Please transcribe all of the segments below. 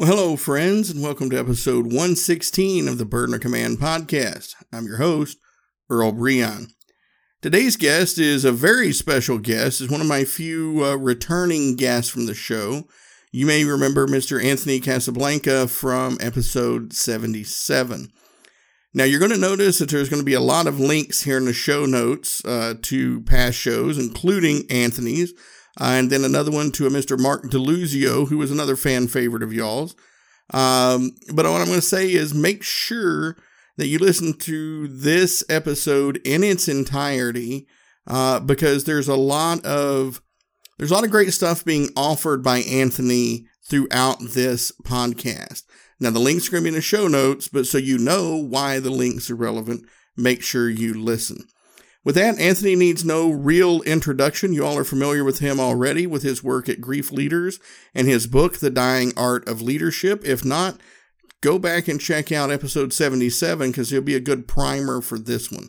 Well, hello, friends, and welcome to episode 116 of the Burden of Command podcast. I'm your host, Earl Breon. Today's guest is a very special guest. Is one of my few returning guests from the show. You may remember Mr. Anthony Casablanca from episode 77. Now, you're going to notice that there's going to be a lot of links here in the show notes to past shows, including Anthony's. And then another one to a Mr. Mark Deluzio, who is another fan favorite of y'all's. But what I'm going to say is make sure that you listen to this episode in its entirety, because there's a lot of great stuff being offered by Anthony throughout this podcast. Now, the links are going to be in the show notes, but so you know why the links are relevant, make sure you listen. With that, Anthony needs no real introduction. You all are familiar with him already with his work at Grief Leaders and his book, The Dying Art of Leadership. If not, go back and check out episode 77 because it'll be a good primer for this one.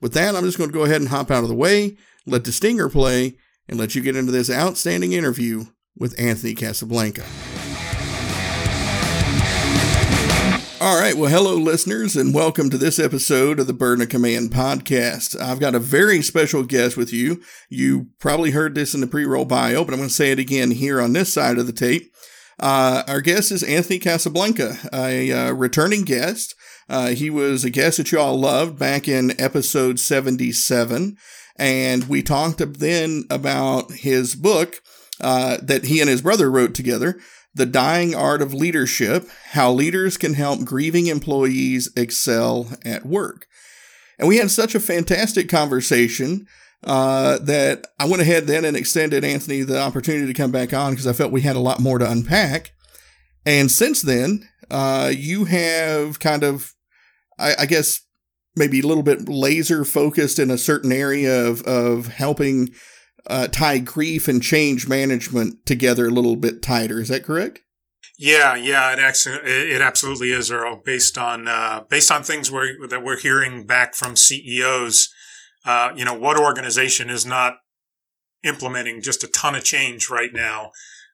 With that, I'm just going to go ahead and hop out of the way, let the stinger play, and let you get into this outstanding interview with Anthony Casablanca. All right. Well, hello, listeners, and welcome to this episode of the Burden of Command podcast. I've got a very special guest with you. You probably heard this in the pre-roll bio, but I'm going to say it again here on this side of the tape. Our guest is Anthony Casablanca, a returning guest. He was a guest that you all loved back in episode 77, and we talked then about his book that he and his brother wrote together, The Dying Art of Leadership, How Leaders Can Help Grieving Employees Excel at Work. And we had such a fantastic conversation that I went ahead then and extended Anthony the opportunity to come back on because I felt we had a lot more to unpack. And since then, you have kind of, I guess, maybe a little bit laser focused in a certain area of helping tie grief and change management together a little bit tighter. Is that correct? Yeah, it absolutely is, Earl. Based on things that we're hearing back from CEOs, what organization is not implementing just a ton of change right now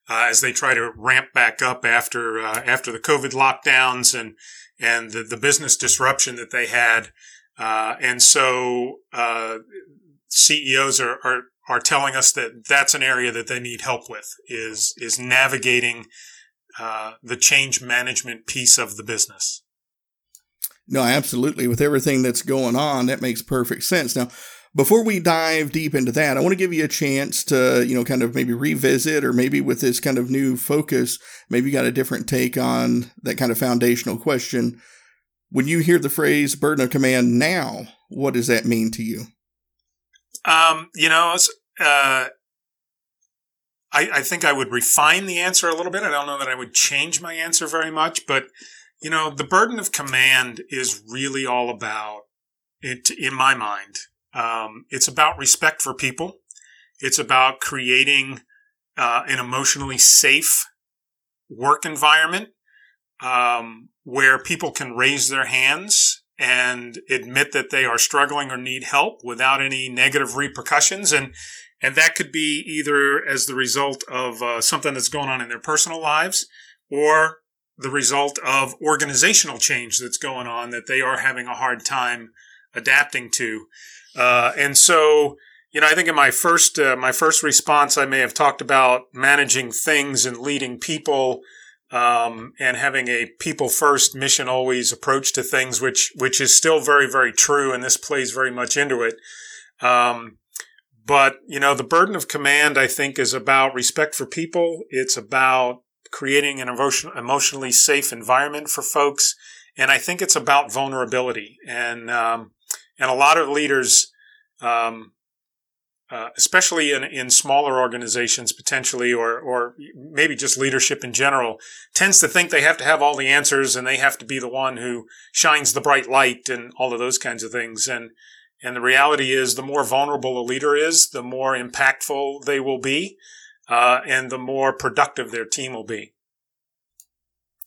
as they try to ramp back up after the COVID lockdowns and the business disruption that they had, and so CEOs are telling us that that's an area that they need help with is navigating the change management piece of the business. No, absolutely. With everything that's going on, that makes perfect sense. Now, before we dive deep into that, I want to give you a chance to, kind of maybe revisit, or maybe with this kind of new focus, maybe you got a different take on that kind of foundational question. When you hear the phrase burden of command now, what does that mean to you? I think I would refine the answer a little bit. I don't know that I would change my answer very much, but, the burden of command is really all about it in my mind. It's about respect for people. It's about creating an emotionally safe work environment where people can raise their hands and admit that they are struggling or need help without any negative repercussions. And that could be either as the result of something that's going on in their personal lives or the result of organizational change that's going on that they are having a hard time adapting to. And so, I think in my first response, I may have talked about managing things and leading people and having a people first, mission always approach to things, which is still very, very true. And this plays very much into it. But, you know, the burden of command, I think, is about respect for people. It's about creating an emotionally safe environment for folks. And I think it's about vulnerability. And a lot of leaders, especially in smaller organizations potentially, or maybe just leadership in general, tends to think they have to have all the answers and they have to be the one who shines the bright light and all of those kinds of things. And the reality is, the more vulnerable a leader is, the more impactful they will be, and the more productive their team will be.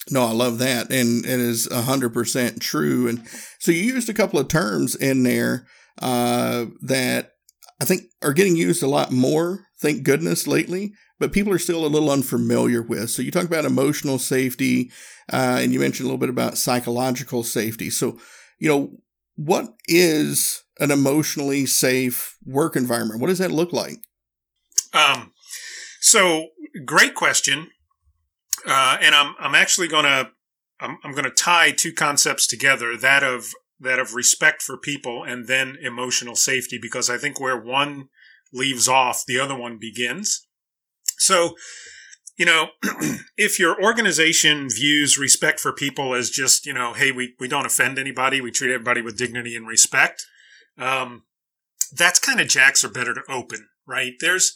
No, I love that. And it is 100% true. And so you used a couple of terms in there that I think are getting used a lot more, thank goodness, lately, but people are still a little unfamiliar with. So you talk about emotional safety, and you mentioned a little bit about psychological safety. So, you know, what is an emotionally safe work environment? What does that look like? So great question. And I'm actually gonna, I'm going to tie two concepts together, that of respect for people and then emotional safety, because I think where one leaves off, the other one begins. So, you know, if your organization views respect for people as just, you know, hey, we don't offend anybody, we treat everybody with dignity and respect, that's kind of jacks are better to open, right? There's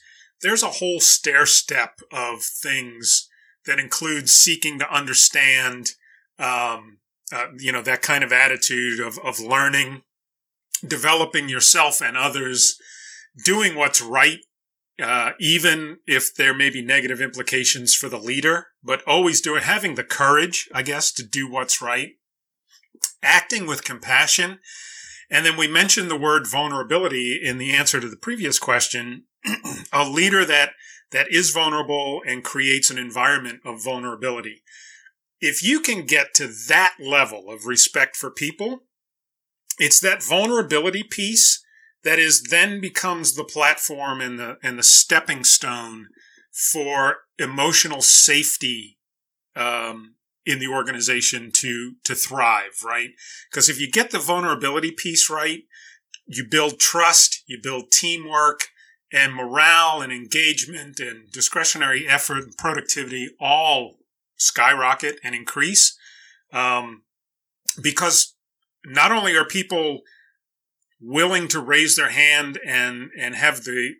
a whole stair step of things that includes seeking to understand, you know, that kind of attitude of learning, developing yourself and others, doing what's right, even if there may be negative implications for the leader, but always having the courage, I guess, to do what's right, acting with compassion. And then we mentioned the word vulnerability in the answer to the previous question. A leader that is vulnerable and creates an environment of vulnerability. If you can get to that level of respect for people, it's that vulnerability piece that is then becomes the platform and the stepping stone for emotional safety in the organization to thrive, right? Because if you get the vulnerability piece right, you build trust, you build teamwork, and morale and engagement and discretionary effort and productivity all skyrocket and increase, because not only are people willing to raise their hand and have the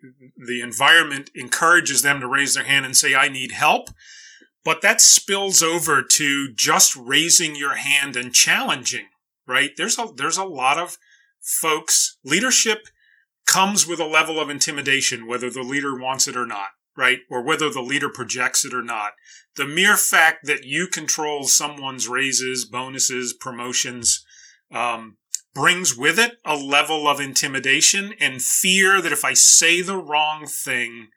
environment encourages them to raise their hand and say, I need help, but that spills over to just raising your hand and challenging, right? There's a lot of folks, leadership comes with a level of intimidation, whether the leader wants it or not, right? Or whether the leader projects it or not. The mere fact that you control someone's raises, bonuses, promotions, brings with it a level of intimidation and fear that if I say the wrong thing,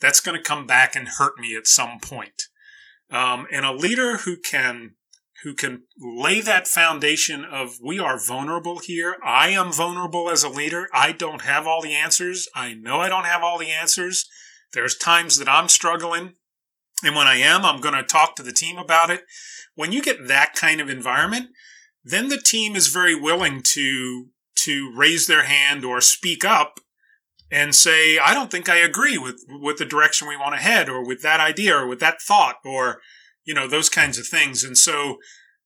that's going to come back and hurt me at some point. And a leader who can lay that foundation of, we are vulnerable here. I am vulnerable as a leader. I don't have all the answers. I know I don't have all the answers. There's times that I'm struggling. And when I am, I'm going to talk to the team about it. When you get that kind of environment, then the team is very willing to raise their hand or speak up and say, I don't think I agree with the direction we want to head, or with that idea, or with that thought, or, you know, those kinds of things. And so,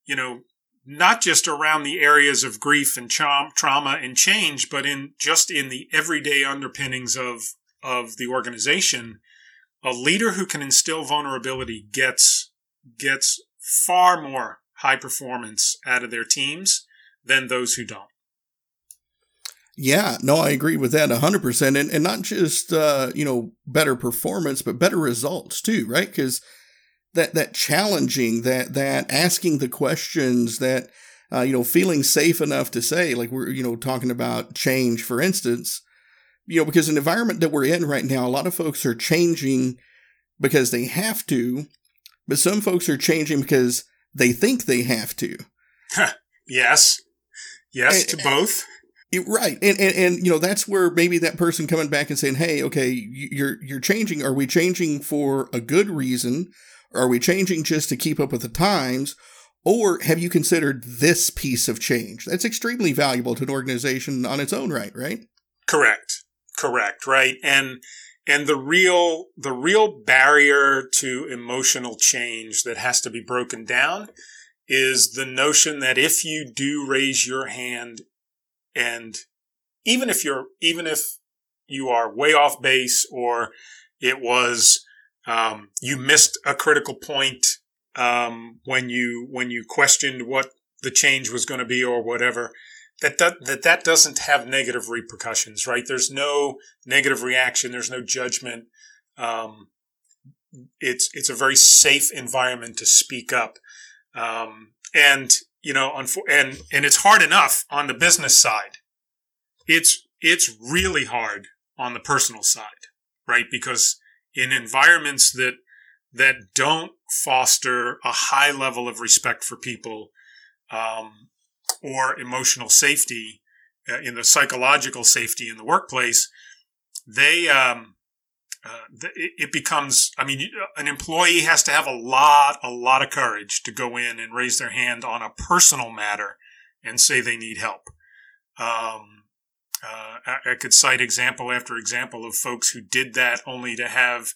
you know, not just around the areas of grief and trauma and change, but in the everyday underpinnings of the organization, a leader who can instill vulnerability gets far more high performance out of their teams than those who don't. Yeah, no, I agree with that 100%. And not just, you know, better performance, but better results too, right? Because that challenging, that asking the questions, that, you know, feeling safe enough to say, like we're, you know, talking about change, for instance, you know, because an environment that we're in right now, a lot of folks are changing because they have to, but some folks are changing because they think they have to. Yes. Yes, and, to both. Right. And, you know, that's where maybe that person coming back and saying, hey, okay, you're changing. Are we changing for a good reason? Are we changing just to keep up with the times? Or have you considered this piece of change? That's extremely valuable to an organization on its own right, right? Correct, right. And the real barrier to emotional change that has to be broken down is the notion that if you do raise your hand, and even if you are way off base, or it was you missed a critical point when you questioned what the change was going to be or whatever, that doesn't have negative repercussions, right? There's no negative reaction. There's no judgment. It's a very safe environment to speak up. And it's hard enough on the business side. It's really hard on the personal side, right? Because in environments that don't foster a high level of respect for people, or emotional safety, in the psychological safety in the workplace, it becomes, an employee has to have a lot of courage to go in and raise their hand on a personal matter and say they need help. I could cite example after example of folks who did that only to have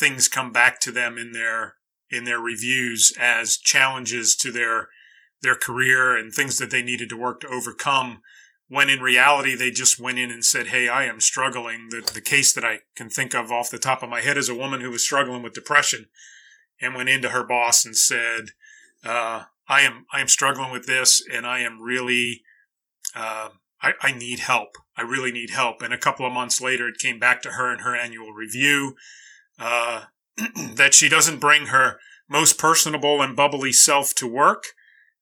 things come back to them in their reviews as challenges to their career and things that they needed to work to overcome, when in reality, they just went in and said, hey, I am struggling. The case that I can think of off the top of my head is a woman who was struggling with depression and went into her boss and said, I am struggling with this, and I am really, I need help. I really need help. And a couple of months later, it came back to her in her annual review, that she doesn't bring her most personable and bubbly self to work.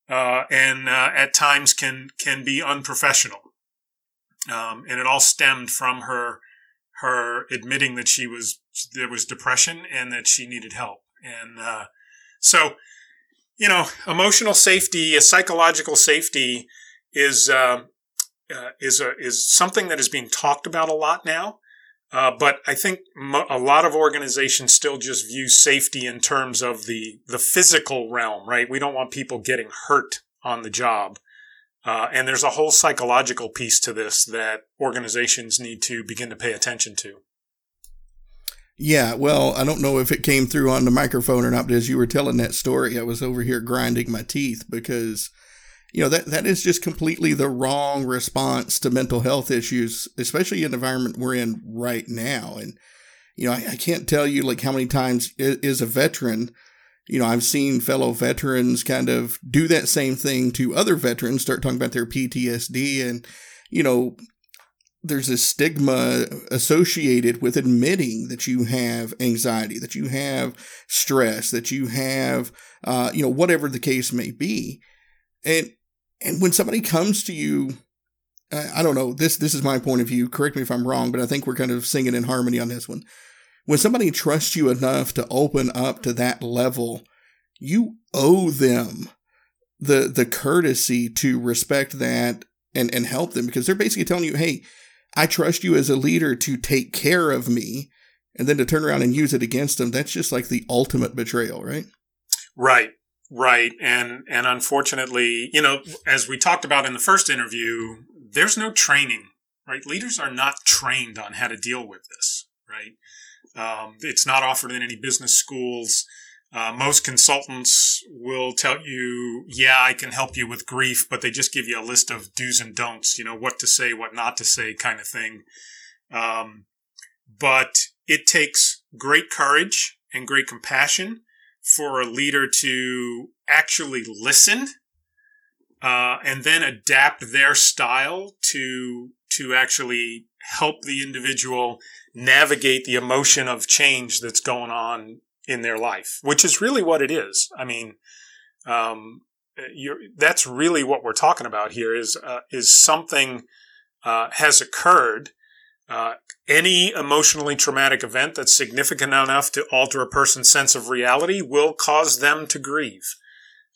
And at times can be unprofessional. And it all stemmed from her admitting that there was depression and that she needed help. And so, emotional safety, psychological safety is something that is being talked about a lot now. But I think a lot of organizations still just view safety in terms of the physical realm, right? We don't want people getting hurt on the job. And there's a whole psychological piece to this that organizations need to begin to pay attention to. Yeah, well, I don't know if it came through on the microphone or not, but as you were telling that story, I was over here grinding my teeth because, that is just completely the wrong response to mental health issues, especially in the environment we're in right now. And, I can't tell you how many times as a veteran, I've seen fellow veterans kind of do that same thing to other veterans, start talking about their PTSD. And, there's a stigma associated with admitting that you have anxiety, that you have stress, that you have, whatever the case may be. And when somebody comes to you, I don't know, this is my point of view, correct me if I'm wrong, but I think we're kind of singing in harmony on this one. When somebody trusts you enough to open up to that level, you owe them the courtesy to respect that and help them, because they're basically telling you, hey, I trust you as a leader to take care of me, and then to turn around and use it against them. That's just like the ultimate betrayal, right? Right. Right. And unfortunately, as we talked about in the first interview, there's no training, right? Leaders are not trained on how to deal with this, right? It's not offered in any business schools. Most consultants will tell you, yeah, I can help you with grief, but they just give you a list of do's and don'ts, what to say, what not to say kind of thing. But it takes great courage and great compassion for a leader to actually listen, and then adapt their style to actually help the individual navigate the emotion of change that's going on in their life, which is really what it is. That's really what we're talking about here is something, has occurred. Any emotionally traumatic event that's significant enough to alter a person's sense of reality will cause them to grieve.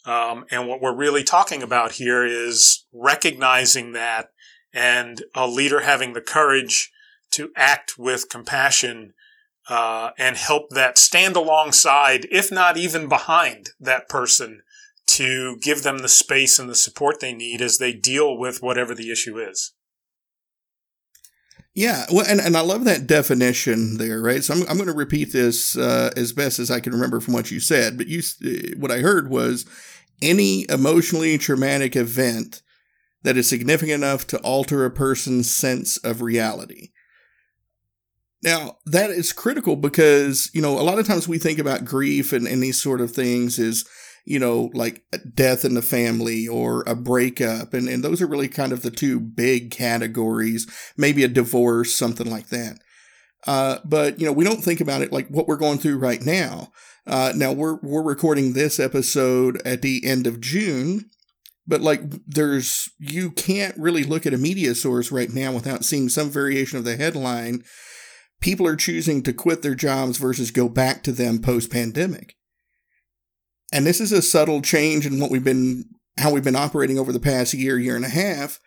And what we're really talking about here is recognizing that, and a leader having the courage to act with compassion and help that stand alongside, if not even behind that person, to give them the space and the support they need as they deal with whatever the issue is. Yeah, well, and I love that definition there, right? So I'm going to repeat this as best as I can remember from what you said. But what I heard was any emotionally traumatic event that is significant enough to alter a person's sense of reality. Now, that is critical because, you know, a lot of times we think about grief and these sort of things is, you know, like death in the family or a breakup. And those are really kind of the two big categories, maybe a divorce, something like that. But, you know, we don't think about it like what we're going through right now. Now, we're recording this episode at the end of June, but like you can't really look at a media source right now without seeing some variation of the headline. People are choosing to quit their jobs versus go back to them post-pandemic. And this is a subtle change in how we've been operating over the past year, year and a half.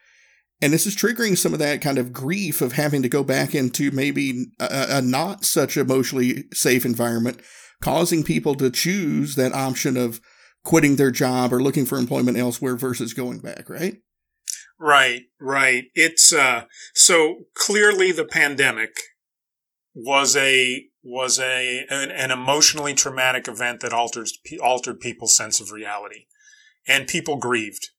And this is triggering some of that kind of grief of having to go back into maybe a not such emotionally safe environment, causing people to choose that option of quitting their job or looking for employment elsewhere versus going back, right? Right. It's so clearly the pandemic was an emotionally traumatic event that altered people's sense of reality, and people grieved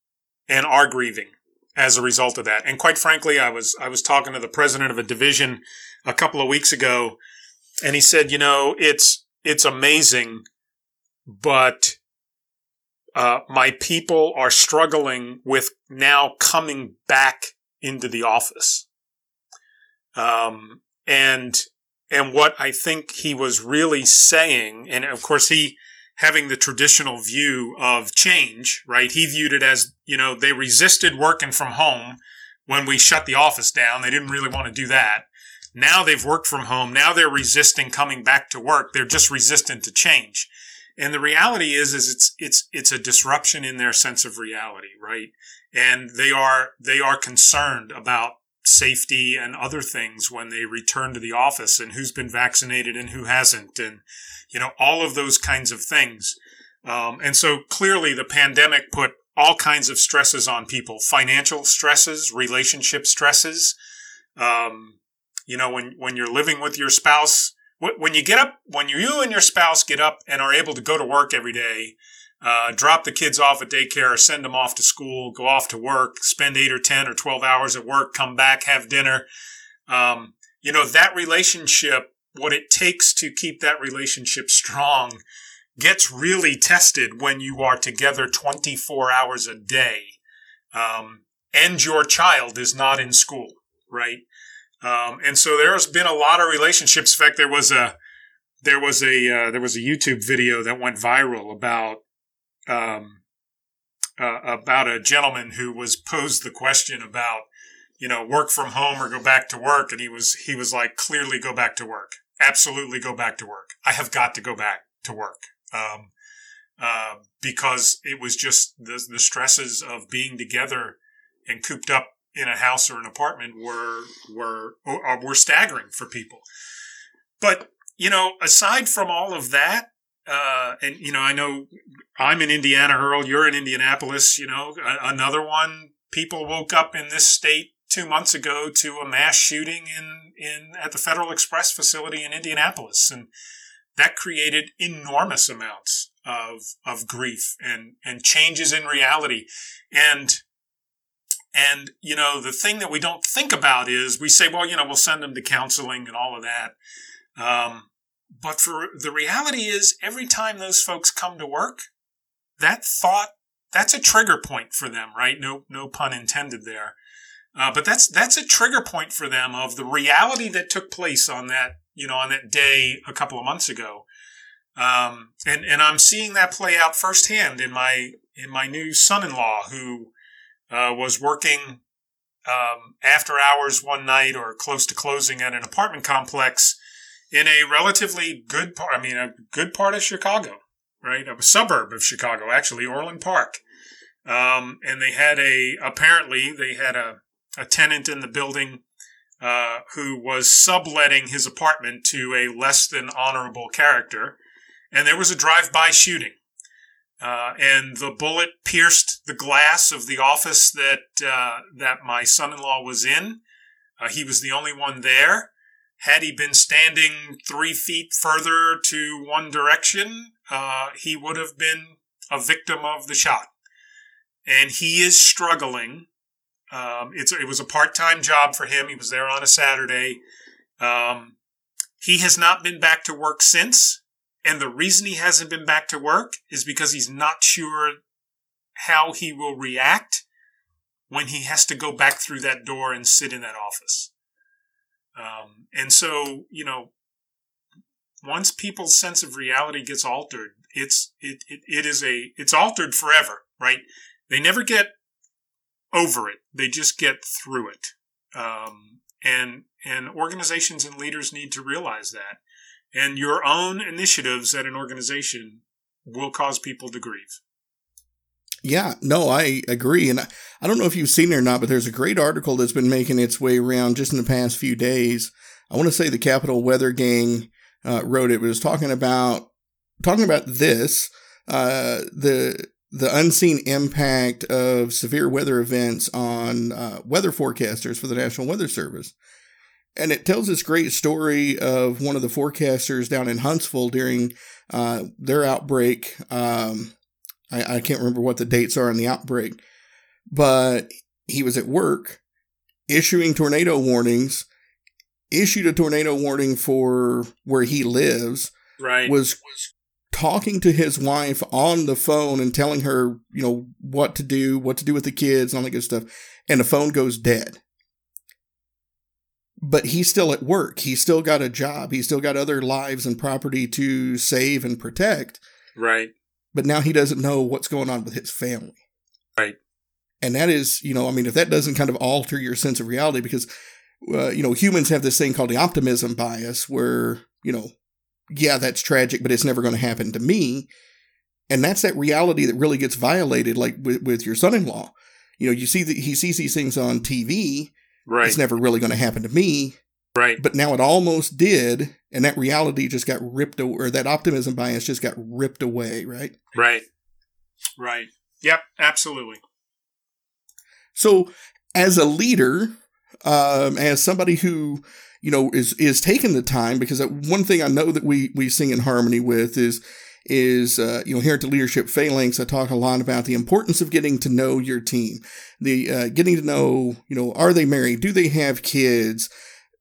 and are grieving as a result of that. And quite frankly, I was talking to the president of a division a couple of weeks ago, and he said, you know, it's amazing, but my people are struggling with now coming back into the office. And what I think he was really saying, and of course he having the traditional view of change, right? He viewed it as, you know, they resisted working from home when we shut the office down. They didn't really want to do that. Now they've worked from home. Now they're resisting coming back to work. They're just resistant to change. And the reality is it's a disruption in their sense of reality, right? And they are concerned about safety and other things when they return to the office, and who's been vaccinated and who hasn't, and, you know, all of those kinds of things. And so clearly the pandemic put all kinds of stresses on people, financial stresses, relationship stresses. You know, when you're living with your spouse, when you and your spouse get up and are able to go to work every day, drop the kids off at daycare or send them off to school, go off to work, spend 8 or 10 or 12 hours at work, come back, have dinner. You know, that relationship, what it takes to keep that relationship strong gets really tested when you are together 24 hours a day. And your child is not in school, right? And so there's been a lot of relationships. In fact, there was a YouTube video that went viral about a gentleman who was posed the question about, you know, work from home or go back to work. And he was like, clearly go back to work. Absolutely go back to work. I have got to go back to work. Because it was just the stresses of being together and cooped up in a house or an apartment were staggering for people. But, you know, aside from all of that, and, you know, I know I'm in Indiana, Earl, you're in Indianapolis, you know, another one. People woke up in this state 2 months ago to a mass shooting at the Federal Express facility in Indianapolis. And that created enormous amounts of grief and changes in reality. And, you know, the thing that we don't think about is we say, well, you know, we'll send them to counseling and all of that. But for the reality is every time those folks come to work, that thought, that's a trigger point for them, right? No pun intended there. But that's a trigger point for them of the reality that took place on that, you know, on that day a couple of months ago. And I'm seeing that play out firsthand in my new son-in-law who, was working, after hours one night or close to closing at an apartment complex in a relatively good part of Chicago, right? A suburb of Chicago, actually, Orland Park. And they had a tenant in the building who was subletting his apartment to a less than honorable character, and there was a drive-by shooting. And the bullet pierced the glass of the office that my son-in-law was in. He was the only one there. Had he been standing 3 feet further to one direction, he would have been a victim of the shot. And he is struggling. It was a part-time job for him. He was there on a Saturday. He has not been back to work since. And the reason he hasn't been back to work is because he's not sure how he will react when he has to go back through that door and sit in that office. And so, you know, once people's sense of reality gets altered, it's altered forever, right? They never get over it. They just get through it. And organizations and leaders need to realize that. And your own initiatives at an organization will cause people to grieve. Yeah, no, I agree. And I don't know if you've seen it or not, but there's a great article that's been making its way around just in the past few days. I want to say the Capital Weather Gang wrote it. It was talking about this, the unseen impact of severe weather events on weather forecasters for the National Weather Service. And it tells this great story of one of the forecasters down in Huntsville during their outbreak. I can't remember what the dates are in the outbreak, but he was at work issuing tornado warnings, issued a tornado warning for where he lives, right. was talking to his wife on the phone and telling her, you know, what to do with the kids and all that good stuff. And the phone goes dead. But he's still at work. He's still got a job. He's still got other lives and property to save and protect. Right. But now he doesn't know what's going on with his family. Right. And that is, you know, I mean, if that doesn't kind of alter your sense of reality, because, you know, humans have this thing called the optimism bias where, you know, yeah, that's tragic, but it's never going to happen to me. And that's that reality that really gets violated, like with your son-in-law. You know, you see that he sees these things on TV. Right. It's never really going to happen to me. Right. But now it almost did. And that reality just got ripped away, or that optimism bias just got ripped away. Right. Right. Right. Yep. Absolutely. So as a leader, as somebody who, you know, is taking the time, because one thing I know that we sing in harmony with is you know, here at the Leadership Phalanx, I talk a lot about the importance of getting to know your team, the getting to know, you know, are they married? Do they have kids?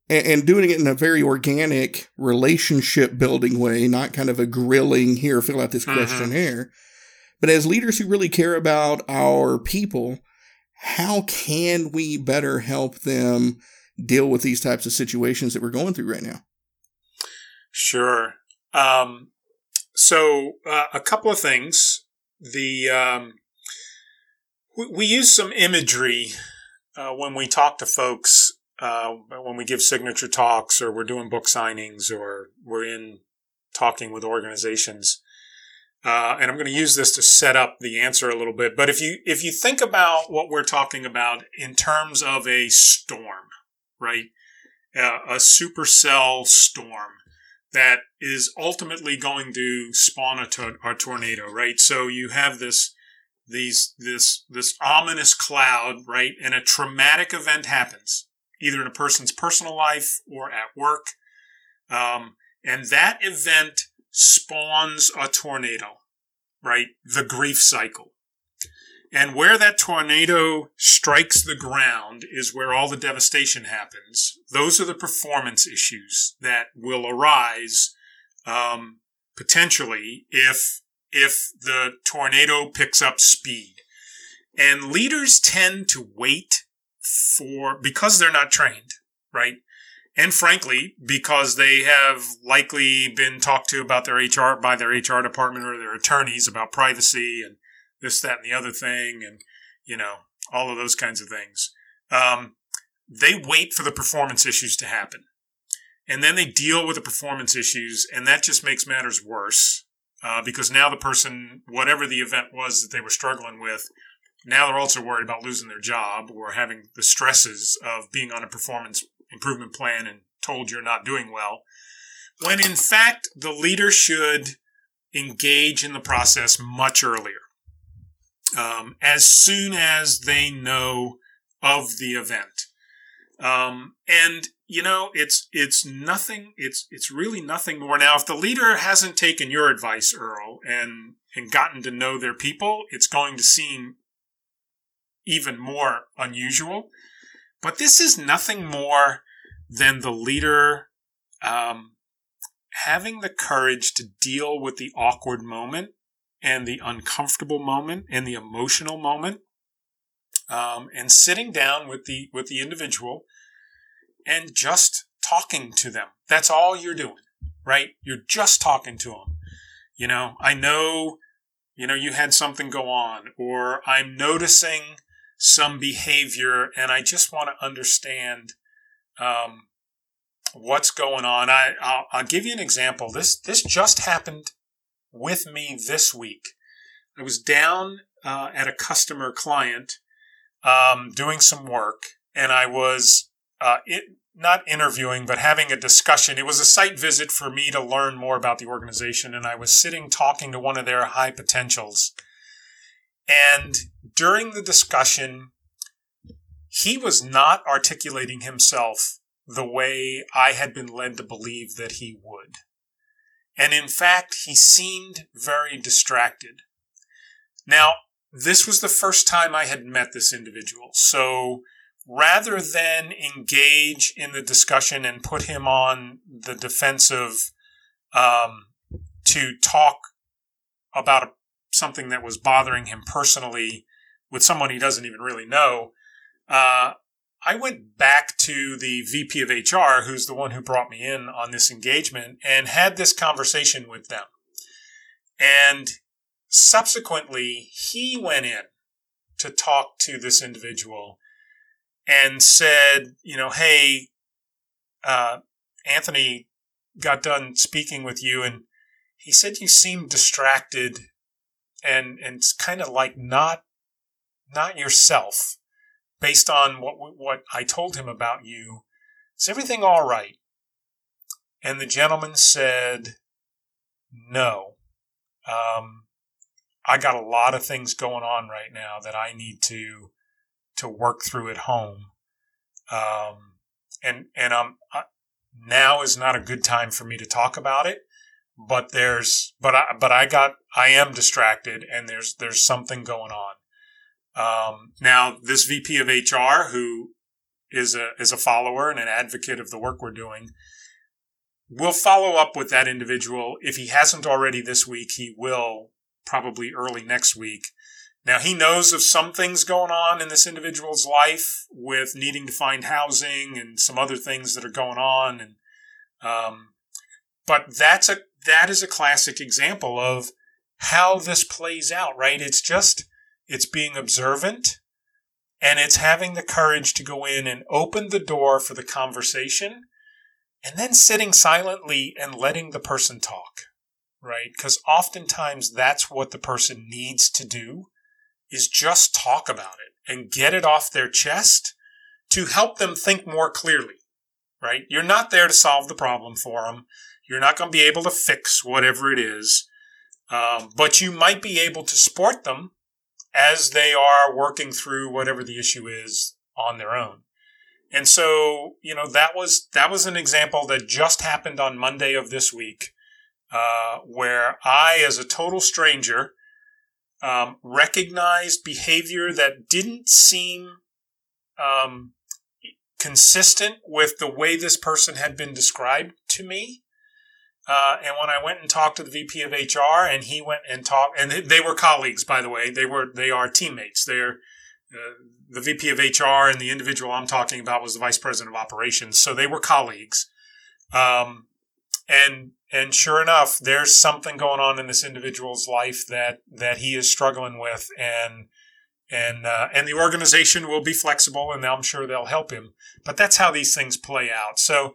And doing it in a very organic relationship building way, not kind of a grilling here, fill out this questionnaire. But as leaders who really care about our people, how can we better help them deal with these types of situations that we're going through right now? Sure. So a couple of things. We use some imagery when we talk to folks, when we give signature talks or we're doing book signings or we're in talking with organizations. And I'm going to use this to set up the answer a little bit. But if you think about what we're talking about in terms of a storm, right, a supercell storm, that is ultimately going to spawn a tornado, right? So you have this ominous cloud, right? And a traumatic event happens, either in a person's personal life or at work. And that event spawns a tornado, right? The grief cycle. And where that tornado strikes the ground is where all the devastation happens. Those are the performance issues that will arise potentially if the tornado picks up speed. And leaders tend to wait because they're not trained, right? And frankly, because they have likely been talked to about by their HR department or their attorneys about privacy and this, that, and the other thing, and, you know, all of those kinds of things. They wait for the performance issues to happen. And then they deal with the performance issues, and that just makes matters worse, because now the person, whatever the event was that they were struggling with, now they're also worried about losing their job or having the stresses of being on a performance improvement plan and told you're not doing well, when in fact the leader should engage in the process much earlier, as soon as they know of the event. And you know, it's really nothing more. Now, if the leader hasn't taken your advice, Earl, and gotten to know their people, it's going to seem even more unusual. But this is nothing more than the leader having the courage to deal with the awkward moment and the uncomfortable moment and the emotional moment, and sitting down with the individual and just talking to them. That's all you're doing, right? You're just talking to them. You know, I know, you know, you had something go on, or I'm noticing some behavior and I just want to understand what's going on. I'll give you an example. This just happened with me this week. I was down at a customer client doing some work, and I was not interviewing, but having a discussion. It was a site visit for me to learn more about the organization, and I was sitting talking to one of their high potentials. And during the discussion, he was not articulating himself the way I had been led to believe that he would. And in fact, he seemed very distracted. Now, this was the first time I had met this individual. So rather than engage in the discussion and put him on the defensive, to talk about something that was bothering him personally with someone he doesn't even really know, I went back to the VP of HR, who's the one who brought me in on this engagement, and had this conversation with them. And subsequently, he went in to talk to this individual and said, you know, hey, Anthony got done speaking with you, and he said you seemed distracted and it's kind of like not yourself. Based on what I told him about you, is everything all right? And the gentleman said, no. I got a lot of things going on right now that I need to work through at home. Now is not a good time for me to talk about it, but I am distracted, and there's something going on. Now, this VP of HR, who is a follower and an advocate of the work we're doing, will follow up with that individual. If he hasn't already this week, he will probably early next week. Now, he knows of some things going on in this individual's life with needing to find housing and some other things that are going on. And but that is a classic example of how this plays out, right? It's being observant, and it's having the courage to go in and open the door for the conversation, and then sitting silently and letting the person talk, right? Because oftentimes that's what the person needs to do, is just talk about it and get it off their chest to help them think more clearly, right? You're not there to solve the problem for them. You're not going to be able to fix whatever it is, but you might be able to support them as they are working through whatever the issue is on their own. And so, you know, that was an example that just happened on Monday of this week, where I, as a total stranger, recognized behavior that didn't seem consistent with the way this person had been described to me. And when I went and talked to the VP of HR, and he went and talked, and they were colleagues, by the way, they are teammates. They're the VP of HR, and the individual I'm talking about was the vice president of operations. So they were colleagues. And sure enough, there's something going on in this individual's life that he is struggling with, and the organization will be flexible, and I'm sure they'll help him. But that's how these things play out. So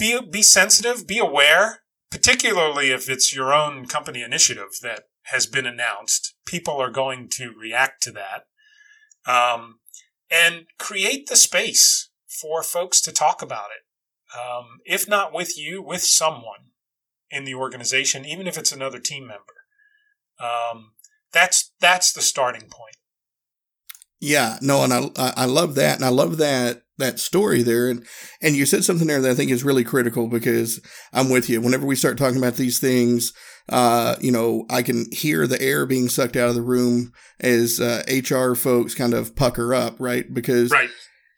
be sensitive, be aware. Particularly if it's your own company initiative that has been announced, people are going to react to that. And create the space for folks to talk about it. If not with you, with someone in the organization, even if it's another team member. That's the starting point. Yeah, no, and I love that. And I love that story there. And you said something there that I think is really critical, because I'm with you. Whenever we start talking about these things, I can hear the air being sucked out of the room as HR folks kind of pucker up, right? Because, right.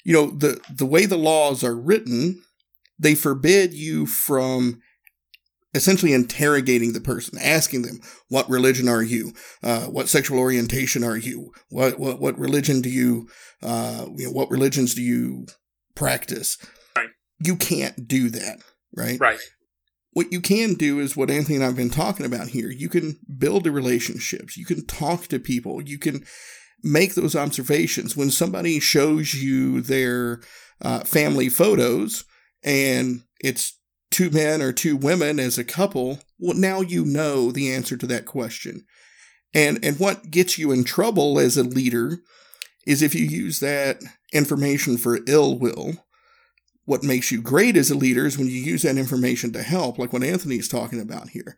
The way the laws are written, they forbid you from essentially interrogating the person, asking them, what religion are you? What sexual orientation are you? What religion do you, what religions do you practice? Right. You can't do that, right? Right. What you can do is what Anthony and I have been talking about here. You can build the relationships. You can talk to people. You can make those observations. When somebody shows you their family photos and it's two men or two women as a couple, well, now you know the answer to that question. And what gets you in trouble as a leader is if you use that information for ill will. What makes you great as a leader is when you use that information to help, like what Anthony's talking about here.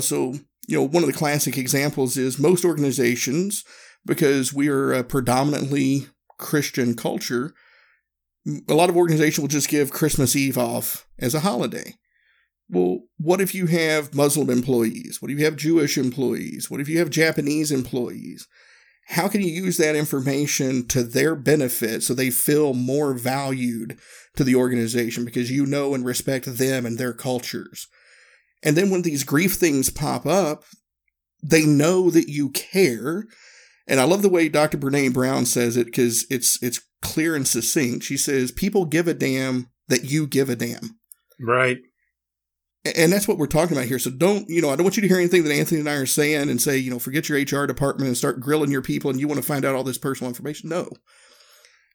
So one of the classic examples is most organizations, because we are a predominantly Christian culture, a lot of organizations will just give Christmas Eve off as a holiday. Well, what if you have Muslim employees? What if you have Jewish employees? What if you have Japanese employees? How can you use that information to their benefit so they feel more valued to the organization because you know and respect them and their cultures? And then when these grief things pop up, they know that you care. And I love the way Dr. Brene Brown says it, because it's clear and succinct. She says, people give a damn that you give a damn. Right. And that's what we're talking about here. So don't, I don't want you to hear anything that Anthony and I are saying and say, forget your HR department and start grilling your people and you want to find out all this personal information. No.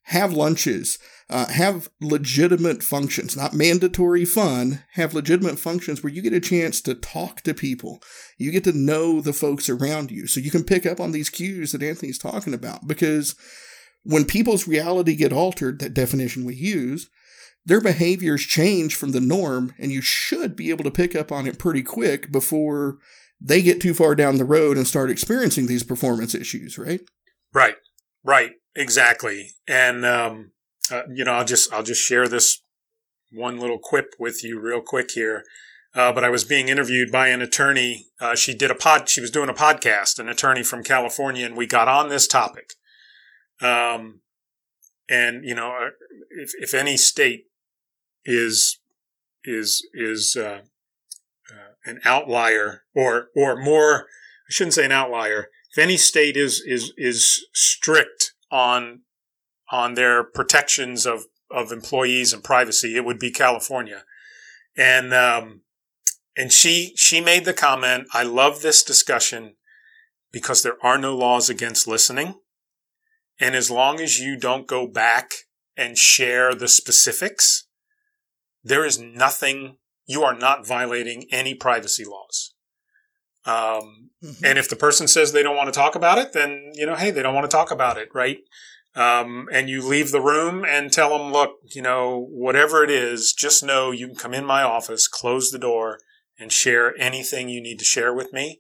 Have lunches. Have legitimate functions, not mandatory fun. Have legitimate functions where you get a chance to talk to people. You get to know the folks around you. So you can pick up on these cues that Anthony's talking about. Because when people's reality get altered, that definition we use, their behaviors change from the norm, and you should be able to pick up on it pretty quick before they get too far down the road and start experiencing these performance issues, right? Right, right, exactly. And I'll just share this one little quip with you real quick here. But I was being interviewed by an attorney. She was doing a podcast, an attorney from California, and we got on this topic. If any state is an outlier or more, I shouldn't say an outlier. If any state is strict on their protections of employees and privacy, it would be California. And she made the comment, I love this discussion because there are no laws against listening. And as long as you don't go back and share the specifics, there is nothing, you are not violating any privacy laws. And if the person says they don't want to talk about it, then, they don't want to talk about it, right? And you leave the room and tell them, look, whatever it is, just know you can come in my office, close the door, and share anything you need to share with me,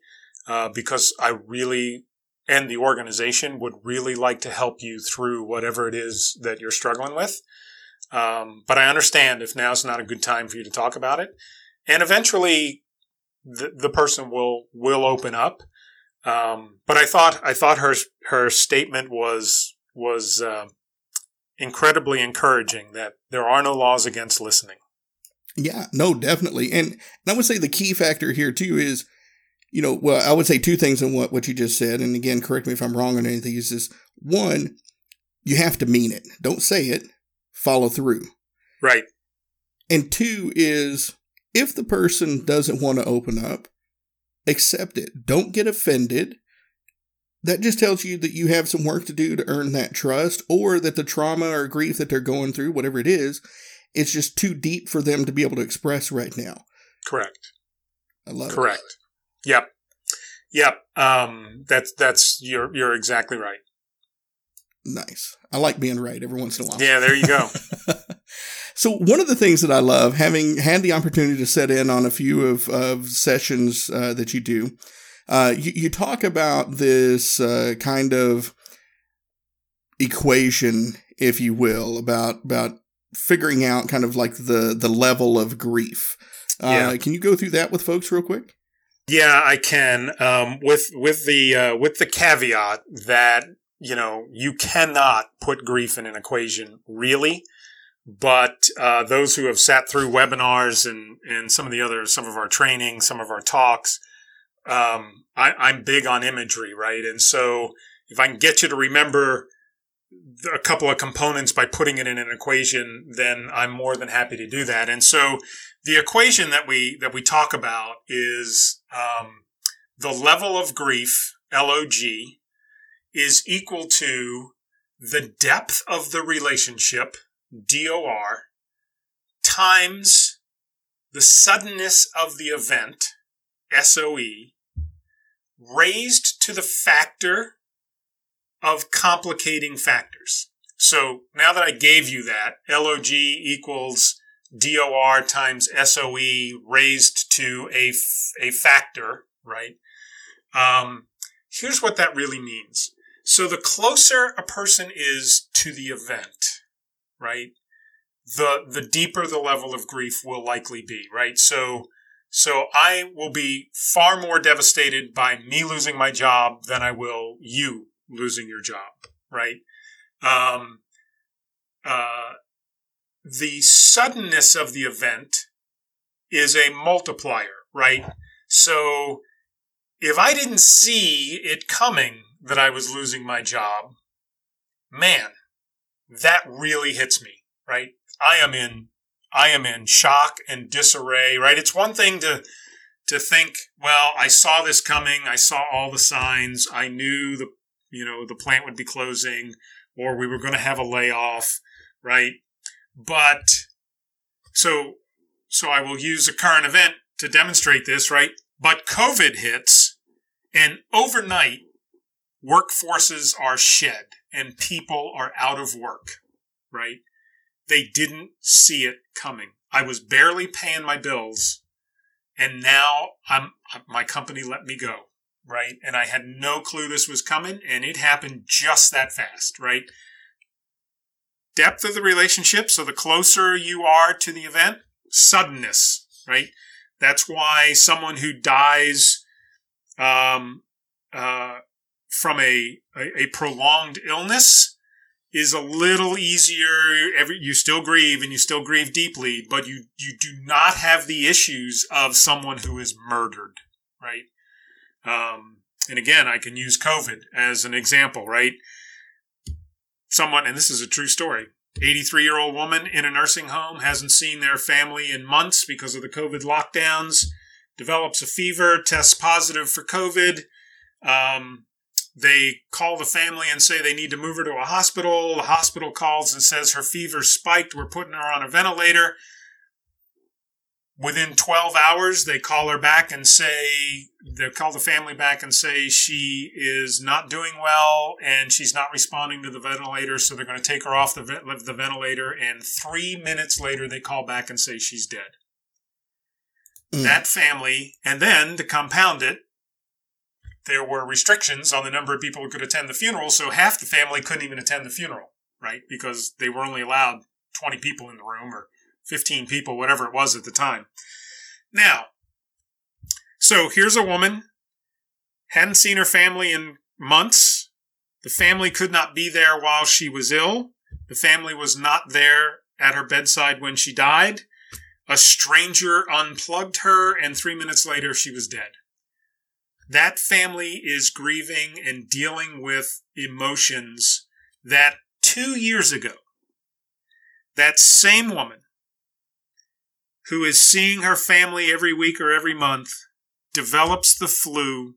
because I really... and the organization would really like to help you through whatever it is that you're struggling with. But I understand if now's not a good time for you to talk about it. And eventually the person will open up. But I thought her statement was incredibly encouraging, that there are no laws against listening. Yeah, no, definitely. And I would say the key factor here too is, I would say two things in what you just said. And again, correct me if I'm wrong on anything. Is this one, you have to mean it. Don't say it. Follow through. Right. And two is, if the person doesn't want to open up, accept it. Don't get offended. That just tells you that you have some work to do to earn that trust, or that the trauma or grief that they're going through, whatever it is, it's just too deep for them to be able to express right now. Correct. I love it. Correct. Yep. That's you're exactly right. Nice. I like being right every once in a while. Yeah, there you go. So one of the things that I love, having had the opportunity to sit in on a few of sessions that you do, you talk about this kind of equation, if you will, about figuring out kind of like the level of grief. Yeah. Can you go through that with folks real quick? Yeah, I can. With the caveat that, you know, you cannot put grief in an equation, really. But those who have sat through webinars and some of our training, some of our talks, I'm big on imagery, right? And so if I can get you to remember a couple of components by putting it in an equation, then I'm more than happy to do that. And so the equation that we talk about is the level of grief, LOG, is equal to the depth of the relationship, DOR, times the suddenness of the event, SOE, raised to the factor of complicating factors. So now that I gave you that, LOG equals DOR times SOE raised to a factor, right? Here's what that really means. So the closer a person is to the event, right, the deeper the level of grief will likely be, right? So I will be far more devastated by me losing my job than I will you losing your job, right? The suddenness of the event is a multiplier, right? So if I didn't see it coming that I was losing my job, man, that really hits me, right? I am in shock and disarray, right? It's one thing to think, well, I saw this coming. I saw all the signs. I knew the plant would be closing, or we were going to have a layoff, right? But so I will use a current event to demonstrate this, right? But COVID hits, and overnight workforces are shed and people are out of work, right? They didn't see it coming. I was barely paying my bills, and now my company let me go. Right. And I had no clue this was coming, and it happened just that fast. Right. Depth of the relationship. So the closer you are to the event, suddenness. Right. That's why someone who dies from a prolonged illness is a little easier. You still grieve, and you still grieve deeply, but you do not have the issues of someone who is murdered. Right. And again, I can use COVID as an example, right? Someone, and this is a true story, 83-year-old woman in a nursing home, hasn't seen their family in months because of the COVID lockdowns, develops a fever, tests positive for COVID. They call the family and say they need to move her to a hospital. The hospital calls and says her fever spiked. We're putting her on a ventilator. Within 12 hours, they call the family back and say she is not doing well and she's not responding to the ventilator, so they're going to take her off the ventilator. And 3 minutes later, they call back and say she's dead. Mm. That family, and then to compound it, there were restrictions on the number of people who could attend the funeral, so half the family couldn't even attend the funeral, right? Because they were only allowed 20 people in the room, or 15 people, whatever it was at the time. Now, so here's a woman, hadn't seen her family in months. The family could not be there while she was ill. The family was not there at her bedside when she died. A stranger unplugged her, and 3 minutes later, she was dead. That family is grieving and dealing with emotions that 2 years ago, that same woman, who is seeing her family every week or every month, develops the flu,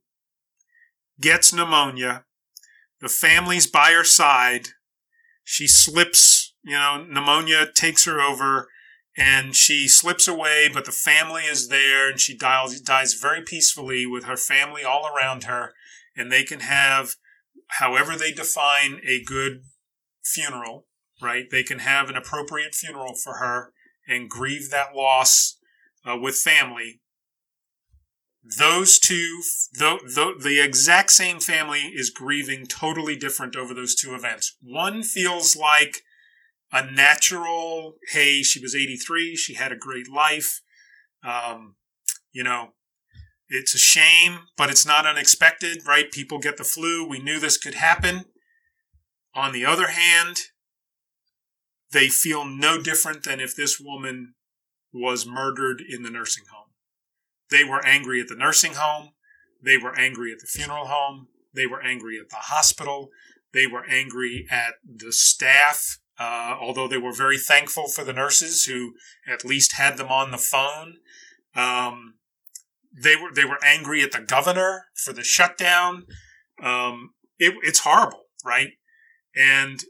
gets pneumonia, the family's by her side, she slips, pneumonia takes her over, and she slips away, but the family is there, and she dies very peacefully with her family all around her, and they can have, however they define a good funeral, right? They can have an appropriate funeral for her and grieve that loss with family. Those two, the exact same family is grieving totally different over those two events. One feels like a natural, hey, she was 83, she had a great life. You know, it's a shame, but it's not unexpected, right? People get the flu. We knew this could happen. On the other hand, they feel no different than if this woman was murdered in the nursing home. They were angry at the nursing home. They were angry at the funeral home. They were angry at the hospital. They were angry at the staff, although they were very thankful for the nurses who at least had them on the phone. They were angry at the governor for the shutdown. It's horrible, right? And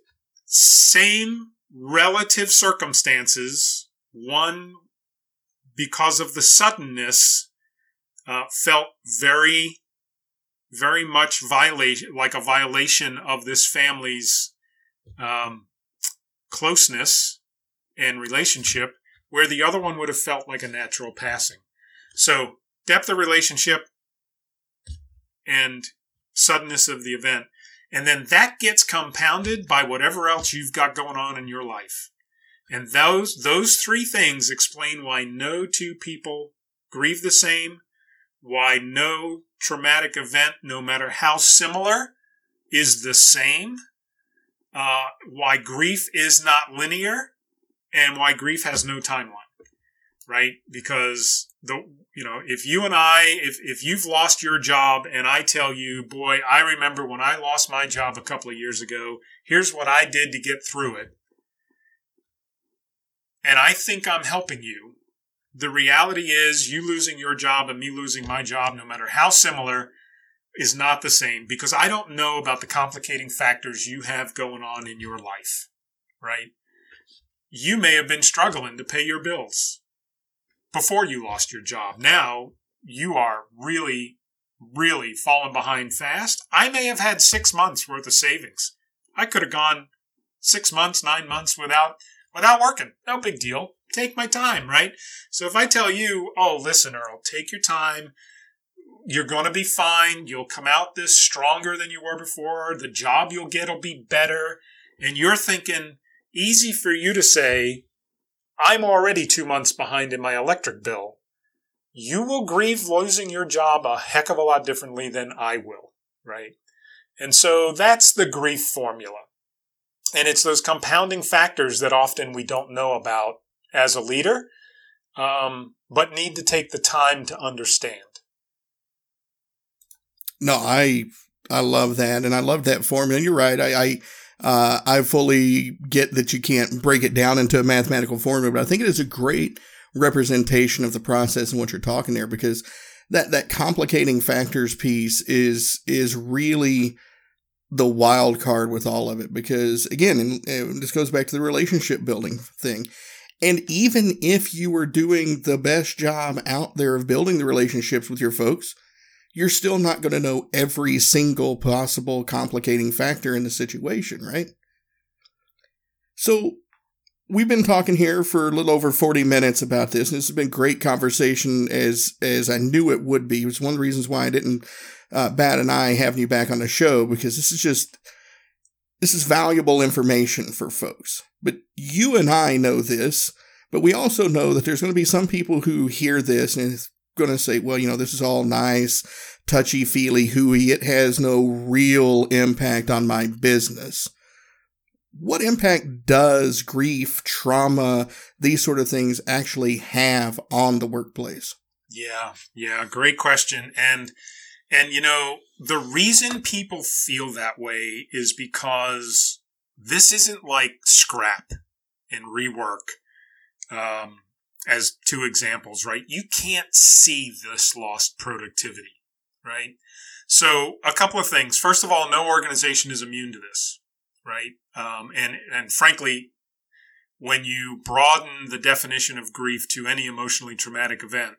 same relative circumstances, one because of the suddenness, felt very, very much violation of this family's closeness and relationship, where the other one would have felt like a natural passing. So depth of relationship and suddenness of the event. And then that gets compounded by whatever else you've got going on in your life. And those three things explain why no two people grieve the same, why no traumatic event, no matter how similar, is the same, why grief is not linear, and why grief has no timeline, right? Because if you and I, if you've lost your job and I tell you, boy, I remember when I lost my job a couple of years ago, here's what I did to get through it, and I think I'm helping you, the reality is you losing your job and me losing my job, no matter how similar, is not the same, because I don't know about the complicating factors you have going on in your life, right? You may have been struggling to pay your bills before you lost your job. Now you are really, really falling behind fast. I may have had 6 months worth of savings. I could have gone 6 months, 9 months without working. No big deal. Take my time, right? So if I tell you, oh, listen, Earl, take your time. You're going to be fine. You'll come out this stronger than you were before. The job you'll get will be better. And you're thinking, easy for you to say, I'm already 2 months behind in my electric bill. You will grieve losing your job a heck of a lot differently than I will, right? And so that's the grief formula. And it's those compounding factors that often we don't know about as a leader, but need to take the time to understand. No, I love that. And I love that formula. You're right. I fully get that you can't break it down into a mathematical formula, but I think it is a great representation of the process and what you're talking there, because that complicating factors piece is really the wild card with all of it, because again, and this goes back to the relationship building thing. And even if you were doing the best job out there of building the relationships with your folks, you're still not going to know every single possible complicating factor in the situation, right? So we've been talking here for a little over 40 minutes about this, and this has been a great conversation as I knew it would be. It was one of the reasons why I didn't bat an eye having you back on the show, because this is valuable information for folks. But you and I know this, but we also know that there's going to be some people who hear this and it's going to say, well, this is all nice, touchy-feely, hooey. It has no real impact on my business. What impact does grief, trauma, these sort of things actually have on the workplace? Yeah, great question. And the reason people feel that way is because this isn't like scrap and rework. As two examples, right? You can't see this lost productivity, right? So a couple of things. First of all, no organization is immune to this, right? And frankly, when you broaden the definition of grief to any emotionally traumatic event,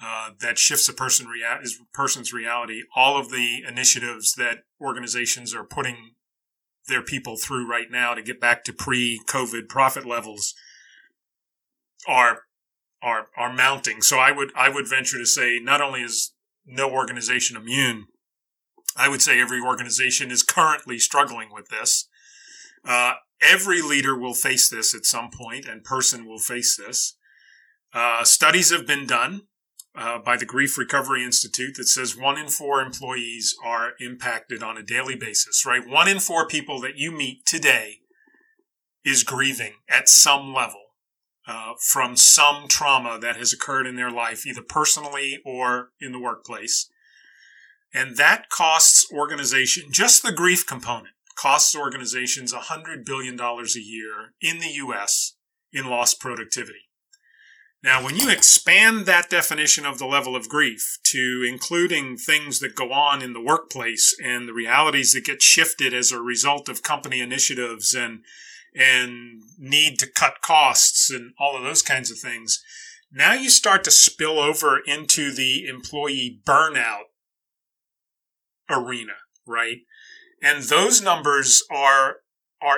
that shifts a person's reality, all of the initiatives that organizations are putting their people through right now to get back to pre-COVID profit levels are mounting. So I would venture to say not only is no organization immune, I would say every organization is currently struggling with this. Every leader will face this at some point, and person will face this. Studies have been done by the Grief Recovery Institute that says 1 in 4 employees are impacted on a daily basis, right? 1 in 4 people that you meet today is grieving at some level from some trauma that has occurred in their life, either personally or in the workplace. And that costs organization, just the grief component, costs organizations $100 billion a year in the U.S. in lost productivity. Now, when you expand that definition of the level of grief to including things that go on in the workplace and the realities that get shifted as a result of company initiatives and need to cut costs and all of those kinds of things, now you start to spill over into the employee burnout arena, right? And those numbers are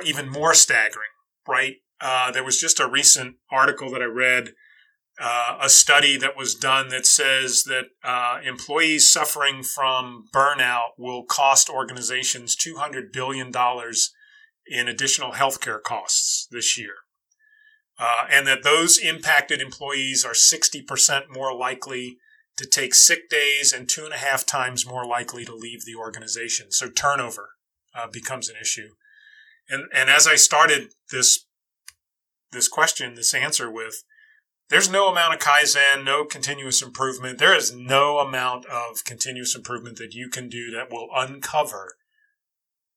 even more staggering, right? There was just a recent article that I read, a study that was done that says that employees suffering from burnout will cost organizations $200 billion in additional healthcare costs this year. And that those impacted employees are 60% more likely to take sick days and 2.5 times more likely to leave the organization. So turnover becomes an issue. And as I started this question, this answer with, there's no amount of Kaizen, no continuous improvement. There is no amount of continuous improvement that you can do that will uncover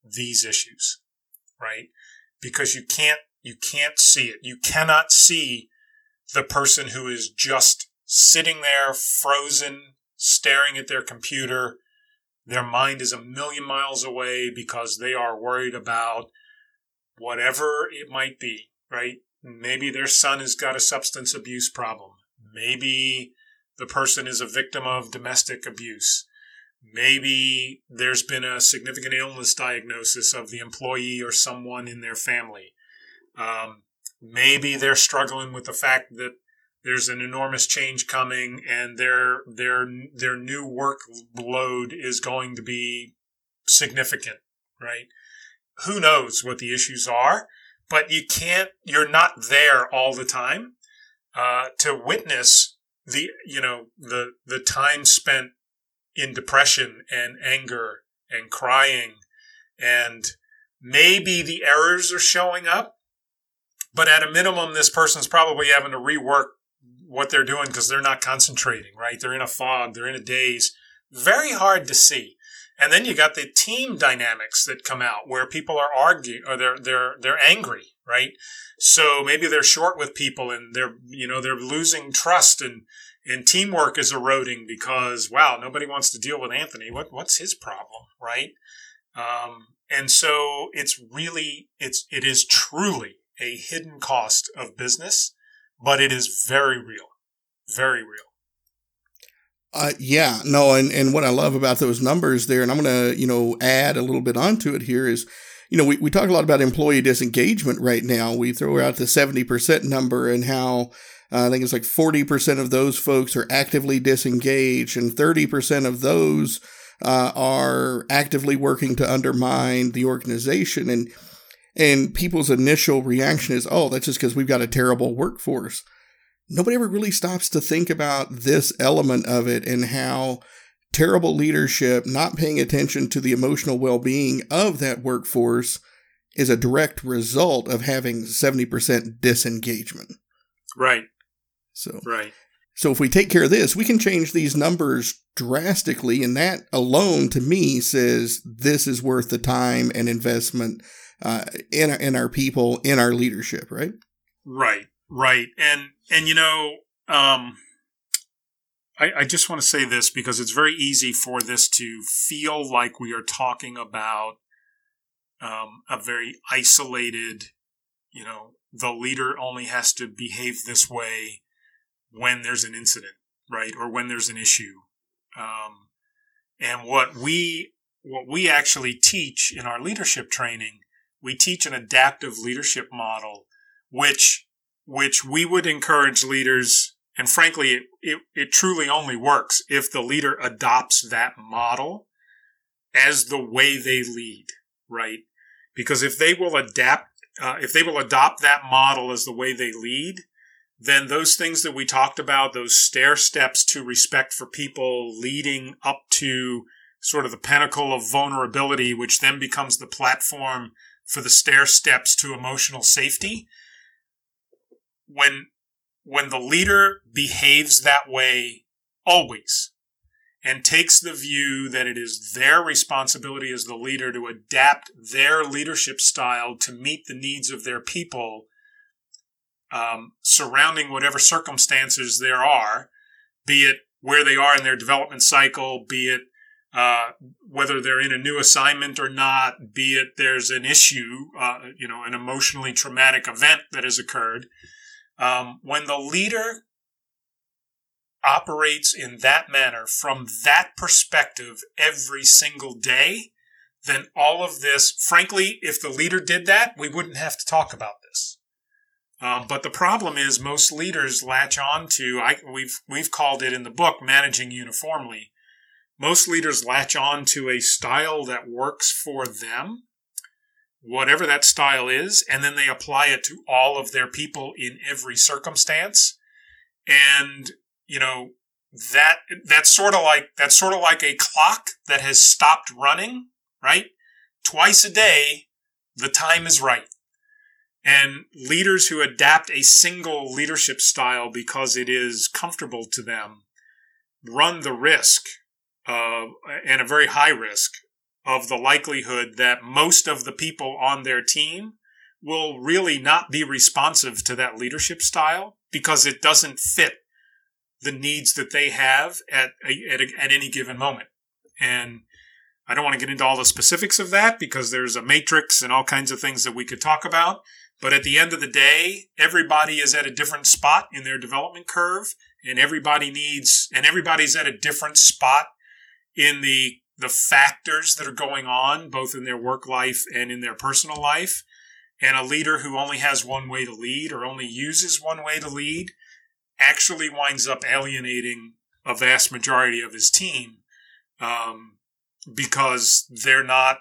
these issues, right? Because you can't see it. You cannot see the person who is just sitting there frozen, staring at their computer. Their mind is a million miles away because they are worried about whatever it might be, right? Maybe their son has got a substance abuse problem. Maybe the person is a victim of domestic abuse. Maybe there's been a significant illness diagnosis of the employee or someone in their family. Maybe they're struggling with the fact that there's an enormous change coming, and their new workload is going to be significant, right? Who knows what the issues are, but you're not there all the time to witness the time spent in depression and anger and crying, and maybe the errors are showing up, but at a minimum, this person's probably having to rework what they're doing because they're not concentrating, right? They're in a fog. They're in a daze. Very hard to see. And then you got the team dynamics that come out where people are arguing or they're angry, right? So maybe they're short with people and they're losing trust and teamwork is eroding because, wow, nobody wants to deal with Anthony. What's his problem, right? And so it is truly a hidden cost of business. But it is very real, very real. And what I love about those numbers there, and I'm going to, add a little bit onto it here is, we talk a lot about employee disengagement right now. We throw out the 70% number and how I think it's like 40% of those folks are actively disengaged and 30% of those are actively working to undermine the organization. And people's initial reaction is, oh, that's just because we've got a terrible workforce. Nobody ever really stops to think about this element of it and how terrible leadership, not paying attention to the emotional well-being of that workforce, is a direct result of having 70% disengagement. Right. So if we take care of this, we can change these numbers drastically. And that alone, to me, says this is worth the time and investment in our people, in our leadership, right? Right. And I just want to say this because it's very easy for this to feel like we are talking about a very isolated, the leader only has to behave this way when there's an incident, right? Or when there's an issue. And what we actually teach in our leadership training We teach an adaptive leadership model, which we would encourage leaders, and frankly, it truly only works if the leader adopts that model as the way they lead, right? Because if they will adopt that model as the way they lead, then those things that we talked about, those stair steps to respect for people leading up to sort of the pinnacle of vulnerability, which then becomes the platform for the stair steps to emotional safety. When the leader behaves that way always and takes the view that it is their responsibility as the leader to adapt their leadership style to meet the needs of their people, surrounding whatever circumstances there are, be it where they are in their development cycle, be it whether they're in a new assignment or not, be it there's an issue, an emotionally traumatic event that has occurred. When the leader operates in that manner, from that perspective every single day, then all of this, frankly, if the leader did that, we wouldn't have to talk about this. But the problem is most leaders latch on to, we've called it in the book, managing uniformly. Most leaders latch on to a style that works for them, whatever that style is, and then they apply it to all of their people in every circumstance. And, that's sort of like a clock that has stopped running, right? Twice a day, the time is right. And leaders who adapt a single leadership style because it is comfortable to them run the risk and a very high risk of the likelihood that most of the people on their team will really not be responsive to that leadership style because it doesn't fit the needs that they have at any given moment. And I don't want to get into all the specifics of that because there's a matrix and all kinds of things that we could talk about. But at the end of the day, everybody is at a different spot in their development curve, and everybody's at a different spot in the factors that are going on, both in their work life and in their personal life. And a leader who only has one way to lead or only uses one way to lead actually winds up alienating a vast majority of his team because they're not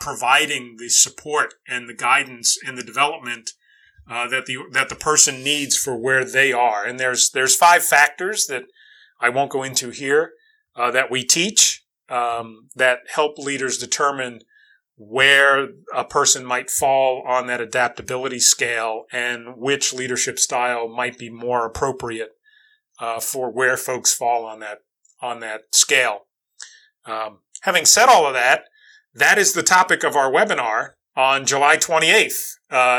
providing the support and the guidance and the development that the person needs for where they are. And there's five factors that I won't go into here that we teach that help leaders determine where a person might fall on that adaptability scale and which leadership style might be more appropriate for where folks fall on that scale. Having said all of that, that is the topic of our webinar on July 28th.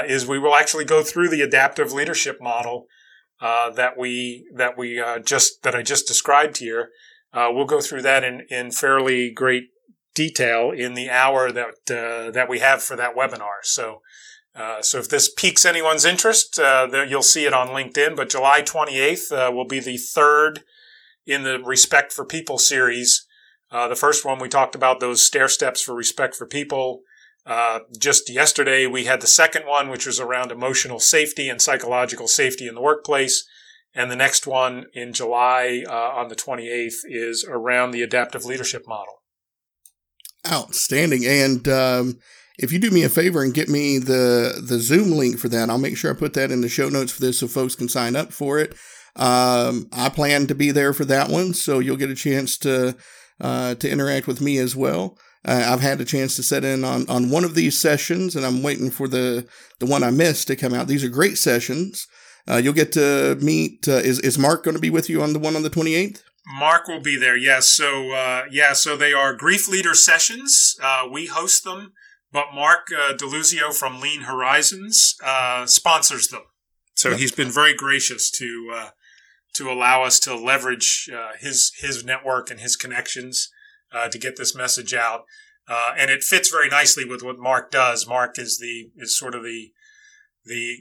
Is we will actually go through the adaptive leadership model that I just described here. We'll go through that in fairly great detail in the hour that we have for that webinar. So if this piques anyone's interest, you'll see it on LinkedIn. But July 28th will be the third in the Respect for People series. The first one we talked about those stair steps for respect for people. Just yesterday we had the second one, which was around emotional safety and psychological safety in the workplace. And the next one in July on the 28th is around the adaptive leadership model. Outstanding. And if you do me a favor and get me the Zoom link for that, I'll make sure I put that in the show notes for this so folks can sign up for it. I plan to be there for that one, so you'll get a chance to interact with me as well. I've had a chance to sit in on one of these sessions, and I'm waiting for the one I missed to come out. These are great sessions. You'll get to meet, is Mark going to be with you on the one on the 28th? Mark will be there, yes. So they are Grief Leader Sessions. We host them, but Mark Deluzio from Lean Horizons sponsors them. So he's been very gracious to allow us to leverage his network and his connections to get this message out. And it fits very nicely with what Mark does. Mark is sort of the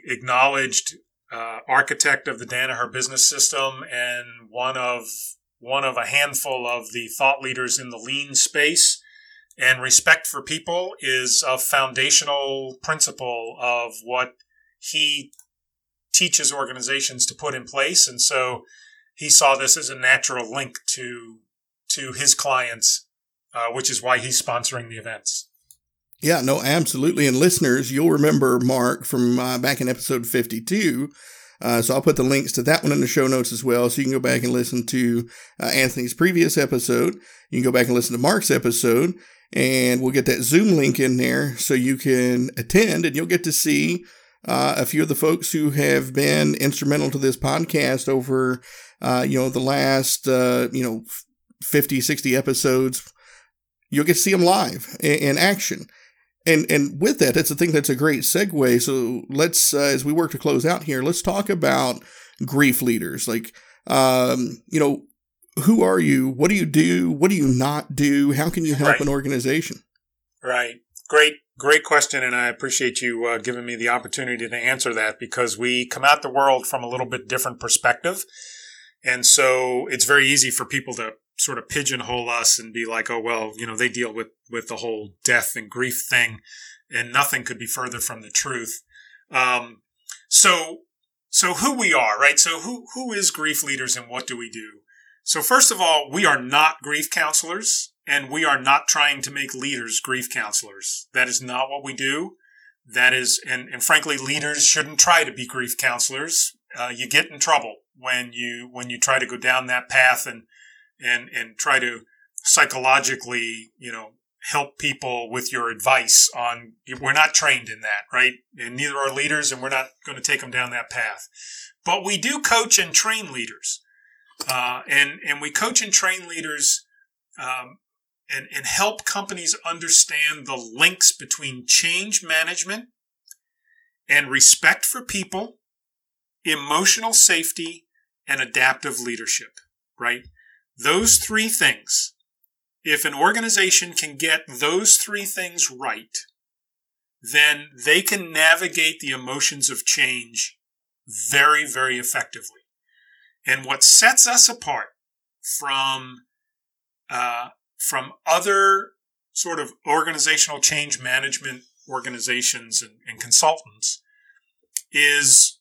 acknowledged architect of the Danaher business system and one of a handful of the thought leaders in the lean space. And respect for people is a foundational principle of what he teaches organizations to put in place. And so he saw this as a natural link to his clients, which is why he's sponsoring the events. Yeah, no, absolutely. And listeners, you'll remember Mark from back in episode 52. So I'll put the links to that one in the show notes as well. So you can go back and listen to Anthony's previous episode. You can go back and listen to Mark's episode, and we'll get that Zoom link in there so you can attend, and you'll get to see a few of the folks who have been instrumental to this podcast over, the last, 50, 60 episodes. You'll get to see them live in action. And with that, that's the thing. That's a great segue. So let's, as we work to close out here, let's talk about grief leaders. Like, who are you? What do you do? What do you not do? How can you help an organization? Right. Great question. And I appreciate you giving me the opportunity to answer that, because we come at the world from a little bit different perspective. And so it's very easy for people to sort of pigeonhole us and be like, oh, well, they deal with the whole death and grief thing, and nothing could be further from the truth. So who we are, right? So who is Grief Leaders, and what do we do? So first of all, we are not grief counselors, and we are not trying to make leaders grief counselors. That is not what we do. That is, and frankly, leaders shouldn't try to be grief counselors. You get in trouble when you try to go down that path and try to psychologically, help people with your advice on, we're not trained in that, right? And neither are leaders, and we're not going to take them down that path. But we do coach and train leaders. And we coach and train leaders, and help companies understand the links between change management and respect for people, emotional safety, and adaptive leadership, right? Those three things, if an organization can get those three things right, then they can navigate the emotions of change very, very effectively. And what sets us apart from other sort of organizational change management organizations and consultants is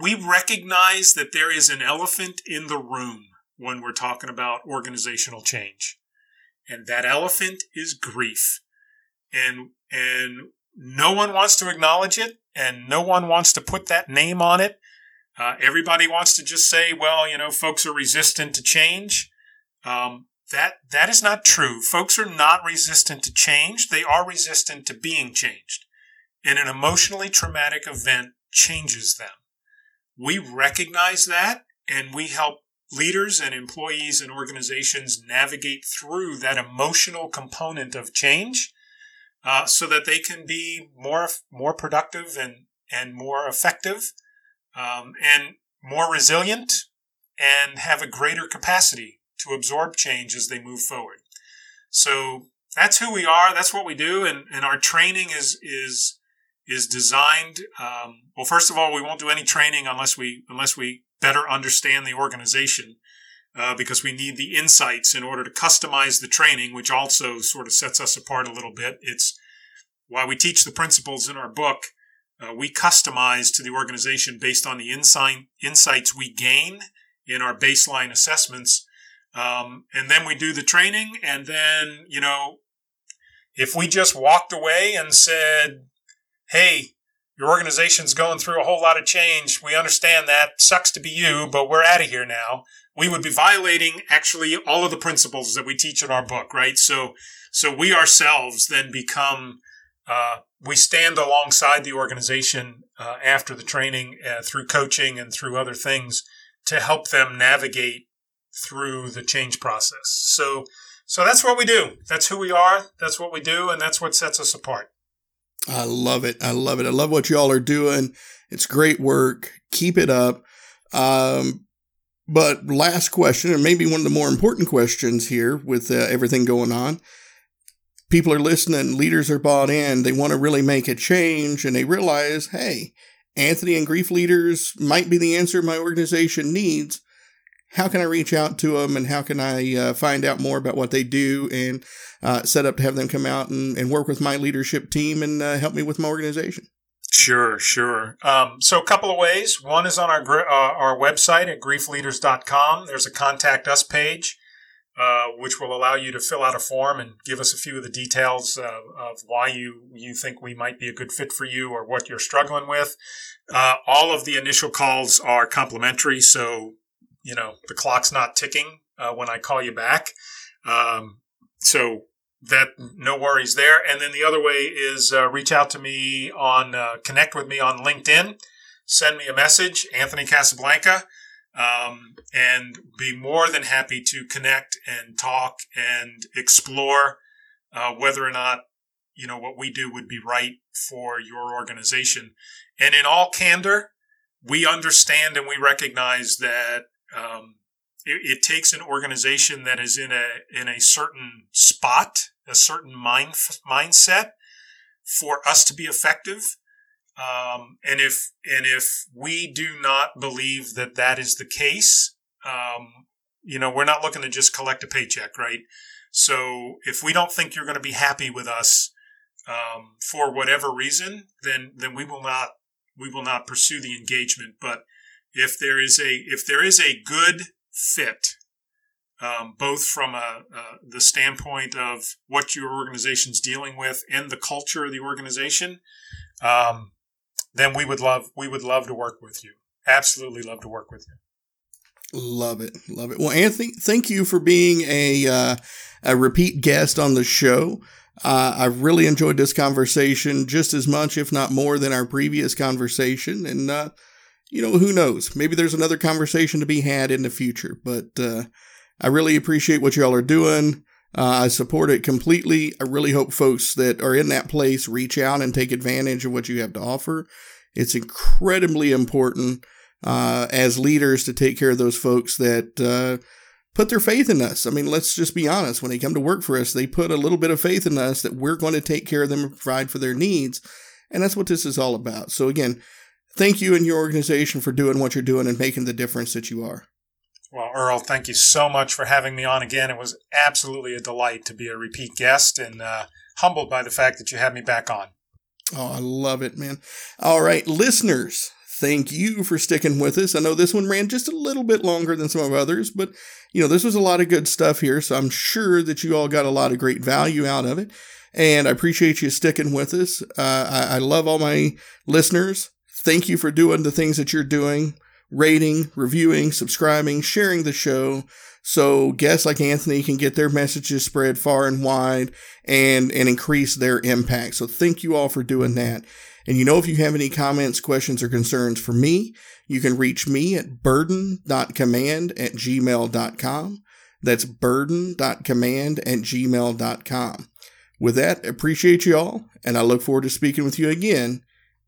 we recognize that there is an elephant in the room when we're talking about organizational change. And that elephant is grief. And no one wants to acknowledge it, and no one wants to put that name on it. Everybody wants to just say, well, folks are resistant to change. That is not true. Folks are not resistant to change. They are resistant to being changed. And an emotionally traumatic event changes them. We recognize that, and we help leaders and employees and organizations navigate through that emotional component of change, so that they can be more productive and more effective, and more resilient, and have a greater capacity to absorb change as they move forward. So that's who we are. That's what we do. And our training is designed. Well, first of all, we won't do any training unless we better understand the organization, because we need the insights in order to customize the training, which also sort of sets us apart a little bit. It's why we teach the principles in our book. We customize to the organization based on the insights we gain in our baseline assessments. And then we do the training. And then, if we just walked away and said, hey, your organization's going through a whole lot of change, we understand that. Sucks to be you, but we're out of here now. We would be violating actually all of the principles that we teach in our book, right? So we ourselves then become, we stand alongside the organization after the training through coaching and through other things to help them navigate through the change process. So that's what we do. That's who we are. That's what we do. And that's what sets us apart. I love it. I love it. I love what y'all are doing. It's great work. Keep it up. But last question, and maybe one of the more important questions here with everything going on. People are listening. Leaders are bought in. They want to really make a change, and they realize, hey, Anthony and Grief Leaders might be the answer my organization needs. how can I reach out to them, and how can I find out more about what they do, and set up to have them come out and work with my leadership team and help me with my organization? Sure. So a couple of ways. One is on our website at griefleaders.com. There's a Contact Us page, which will allow you to fill out a form and give us a few of the details of why you think we might be a good fit for you or what you're struggling with. All of the initial calls are complimentary, so you know the clock's not ticking when I call you back. So that, no worries there. And then the other way is reach out to me connect with me on LinkedIn, send me a message, Anthony Casablanca, and be more than happy to connect and talk and explore whether or not, you know, what we do would be right for your organization. And in all candor, we understand and we recognize that, it takes an organization that is in a certain spot, a certain mindset, for us to be effective. And if we do not believe that that is the case, you know, we're not looking to just collect a paycheck, right? So if we don't think you're going to be happy with us, for whatever reason, then we will not pursue the engagement. But if there is a good fit, both from the standpoint of what your organization's dealing with and the culture of the organization, then we would love to work with you. Absolutely love to work with you. Love it. Well, Anthony, thank you for being a repeat guest on the show. I really enjoyed this conversation just as much, if not more, than our previous conversation, and you know, who knows? Maybe there's another conversation to be had in the future, but I really appreciate what y'all are doing. I support it completely. I really hope folks that are in that place reach out and take advantage of what you have to offer. It's incredibly important as leaders to take care of those folks that put their faith in us. I mean, let's just be honest. When they come to work for us, they put a little bit of faith in us that we're going to take care of them and provide for their needs. And that's what this is all about. So again, thank you and your organization for doing what you're doing and making the difference that you are. Well, Earl, thank you so much for having me on again. It was absolutely a delight to be a repeat guest, and humbled by the fact that you had me back on. Oh, I love it, man. All right, listeners, thank you for sticking with us. I know this one ran just a little bit longer than some of others, but you know, this was a lot of good stuff here, so I'm sure that you all got a lot of great value out of it, and I appreciate you sticking with us. I love all my listeners. Thank you for doing the things that you're doing, rating, reviewing, subscribing, sharing the show, so guests like Anthony can get their messages spread far and wide and increase their impact. So thank you all for doing that. And you know, if you have any comments, questions, or concerns for me, you can reach me at burden.command@gmail.com. That's burden.command@gmail.com. With that, appreciate you all, and I look forward to speaking with you again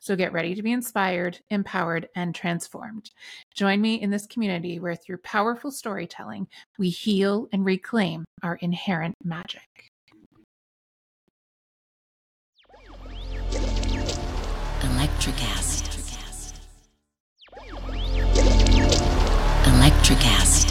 So get ready to be inspired, empowered, and transformed. Join me in this community where through powerful storytelling, we heal and reclaim our inherent magic. Electricast.